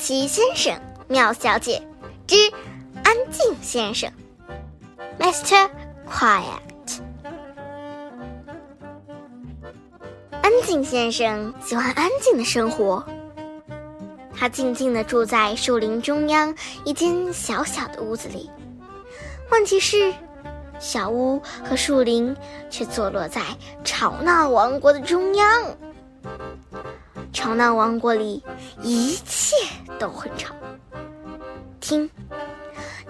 奇先生、妙小姐之安静先生 Master Quiet。 安静先生喜欢安静的生活，他静静地住在树林中央一间小小的屋子里。问题是，小屋和树林却坐落在吵闹王国的中央。吵闹王国里一切都很吵，听，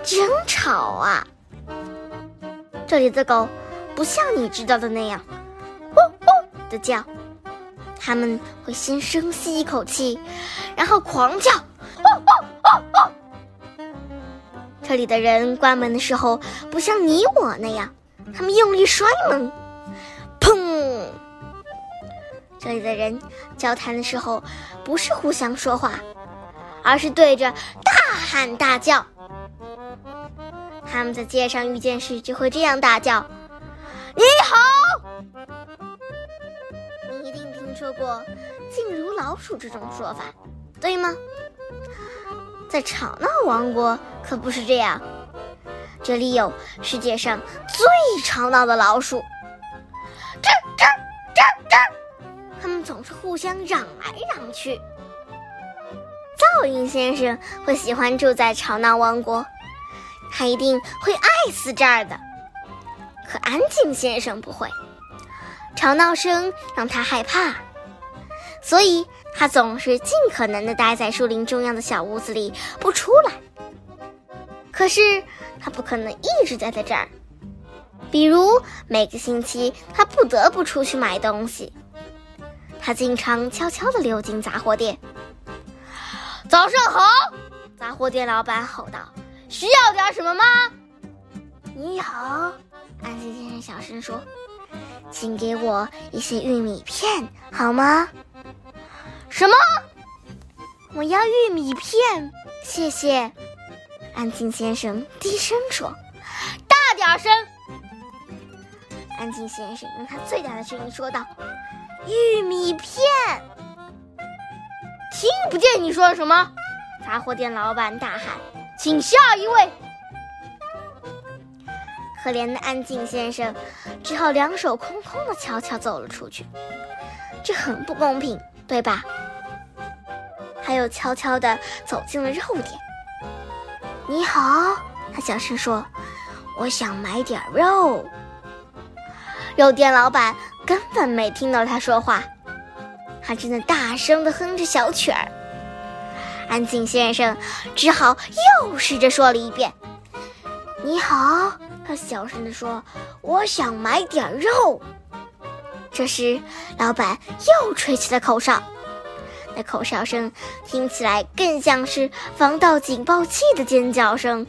真吵啊！这里的狗不像你知道的那样喔喔的叫，它们会先深吸一口气，然后狂叫喔喔喔喔。这里的人关门的时候不像你我那样，他们用力摔门，砰！这里的人交谈的时候不是互相说话，而是对着大喊大叫。他们在街上遇见时就会这样大叫：你好！你一定听说过静如老鼠这种说法，对吗？在吵闹王国可不是这样，这里有世界上最吵闹的老鼠，吱吱吱吱，他们总是互相嚷来嚷去。噪音先生会喜欢住在吵闹王国，他一定会爱死这儿的。可安静先生不会，吵闹声让他害怕，所以他总是尽可能地待在树林中央的小屋子里不出来。可是他不可能一直待在这儿，比如每个星期他不得不出去买东西。他经常悄悄地溜进杂货店。早上好！杂货店老板吼道：需要点什么吗？你好，安静先生小声说，请给我一些玉米片好吗？什么？我要玉米片，谢谢。安静先生低声说，大点声！安静先生用他最大的声音说道，玉米片！听不见你说什么！杂货店老板大喊，请下一位！可怜的安静先生只好两手空空地悄悄走了出去。这很不公平，对吧？他又悄悄地走进了肉店。你好，他小声说，我想买点肉。肉店老板根本没听到他说话，他真的大声地哼着小曲儿。安静先生只好又试着说了一遍。你好，他小声地说，我想买点肉。这时老板又吹起了口哨，那口哨声听起来更像是防盗警报器的尖叫声。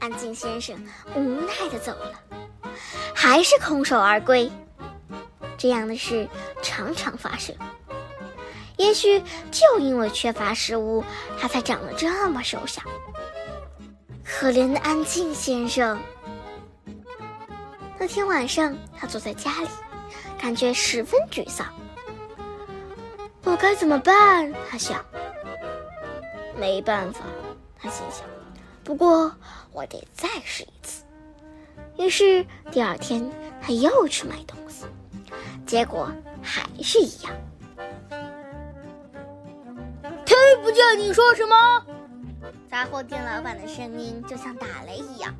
安静先生无奈地走了，还是空手而归。这样的事常常发生，也许就因为缺乏食物，他才长得这么瘦小。可怜的安静先生！那天晚上，他坐在家里，感觉十分沮丧。我该怎么办？他想。没办法，他心想，不过我得再试一次。于是第二天他又去买东西，结果还是一样。听不见你说什么！杂货店老板的声音就像打雷一样。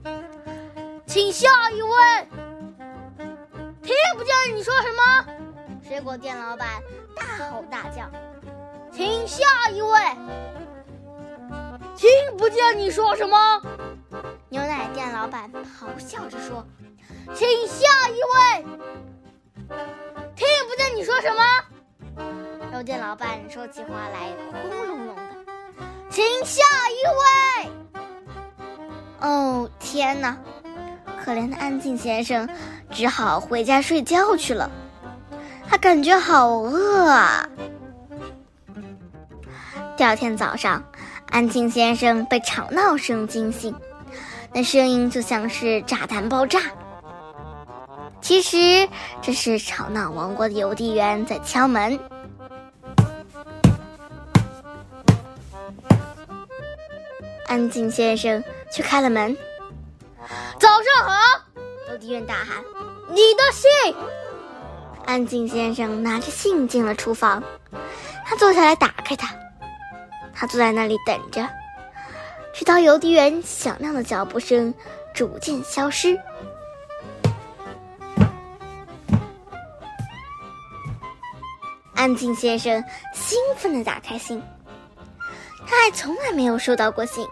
请下一位！听不见你说什么！水果店老板大吼大叫。请下一位！听不见你说什么！牛奶店老板咆哮着说，请下一位！听不见你说什么！肉店老板说起话来轰隆隆的，请下一位！哦，天哪！可怜的安静先生只好回家睡觉去了，他感觉好饿啊。第二天早上，安静先生被吵闹声惊醒，那声音就像是炸弹爆炸。其实这是吵闹王国的邮递员在敲门。安静先生却开了门。早上好，邮递员大喊，你的信。安静先生拿着信进了厨房，他坐下来打开它，他坐在那里等着，直到邮递员响亮的脚步声逐渐消失。安静先生兴奋地打开信，他还从来没有收到过信。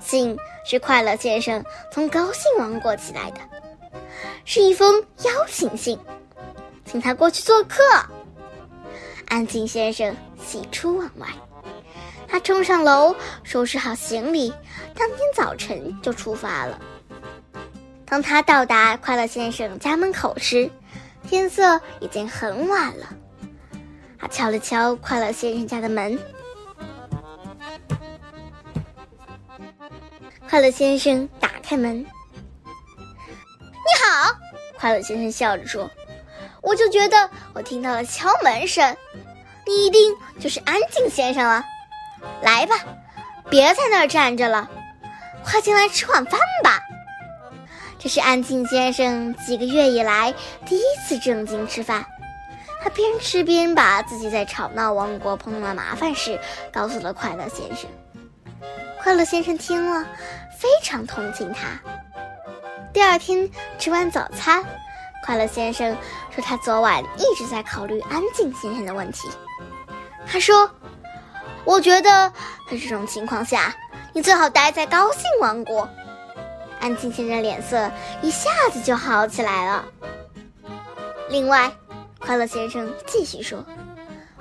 信是快乐先生从高兴王国寄来的，是一封邀请信，请他过去做客。安静先生喜出望外，他冲上楼，收拾好行李，当天早晨就出发了。当他到达快乐先生家门口时，天色已经很晚了。他敲了敲快乐先生家的门，快乐先生打开门。你好，快乐先生笑着说，我就觉得我听到了敲门声，你一定就是安静先生了。来吧，别在那儿站着了，快进来吃晚饭吧。这是安静先生几个月以来第一次正经吃饭，他边吃边把自己在吵闹王国碰到麻烦事告诉了快乐先生。快乐先生听了非常同情他。第二天吃完早餐，快乐先生说他昨晚一直在考虑安静先生的问题。他说，我觉得在这种情况下，你最好待在高兴王国。安静先生脸色一下子就好起来了。另外，快乐先生继续说，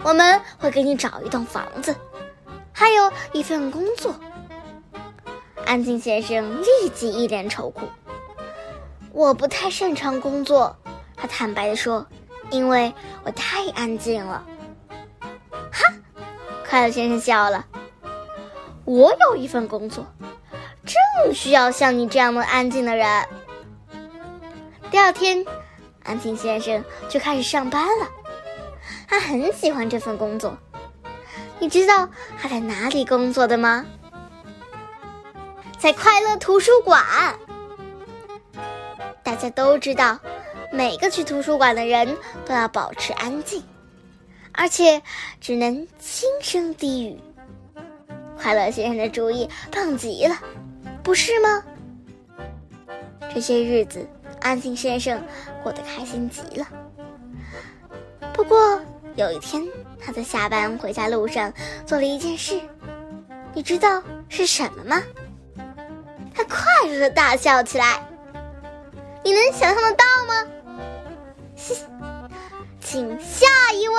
我们会给你找一栋房子，还有一份工作。安静先生立即一脸愁苦。我不太擅长工作，他坦白地说，因为我太安静了。哈，快乐先生笑了，我有一份工作，正需要像你这样的安静的人。第二天安静先生就开始上班了，他很喜欢这份工作。你知道他在哪里工作的吗？在快乐图书馆。大家都知道，每个去图书馆的人都要保持安静，而且只能轻声低语。快乐先生的主意棒极了，不是吗？这些日子安静先生过得开心极了。不过有一天，他在下班回家路上做了一件事，你知道是什么吗？他快乐地大笑起来。你能想象得到吗？请下一位。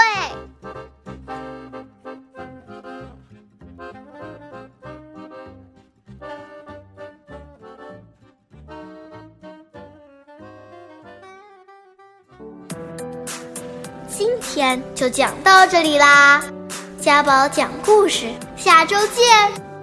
今天就讲到这里啦，家宝讲故事，下周见。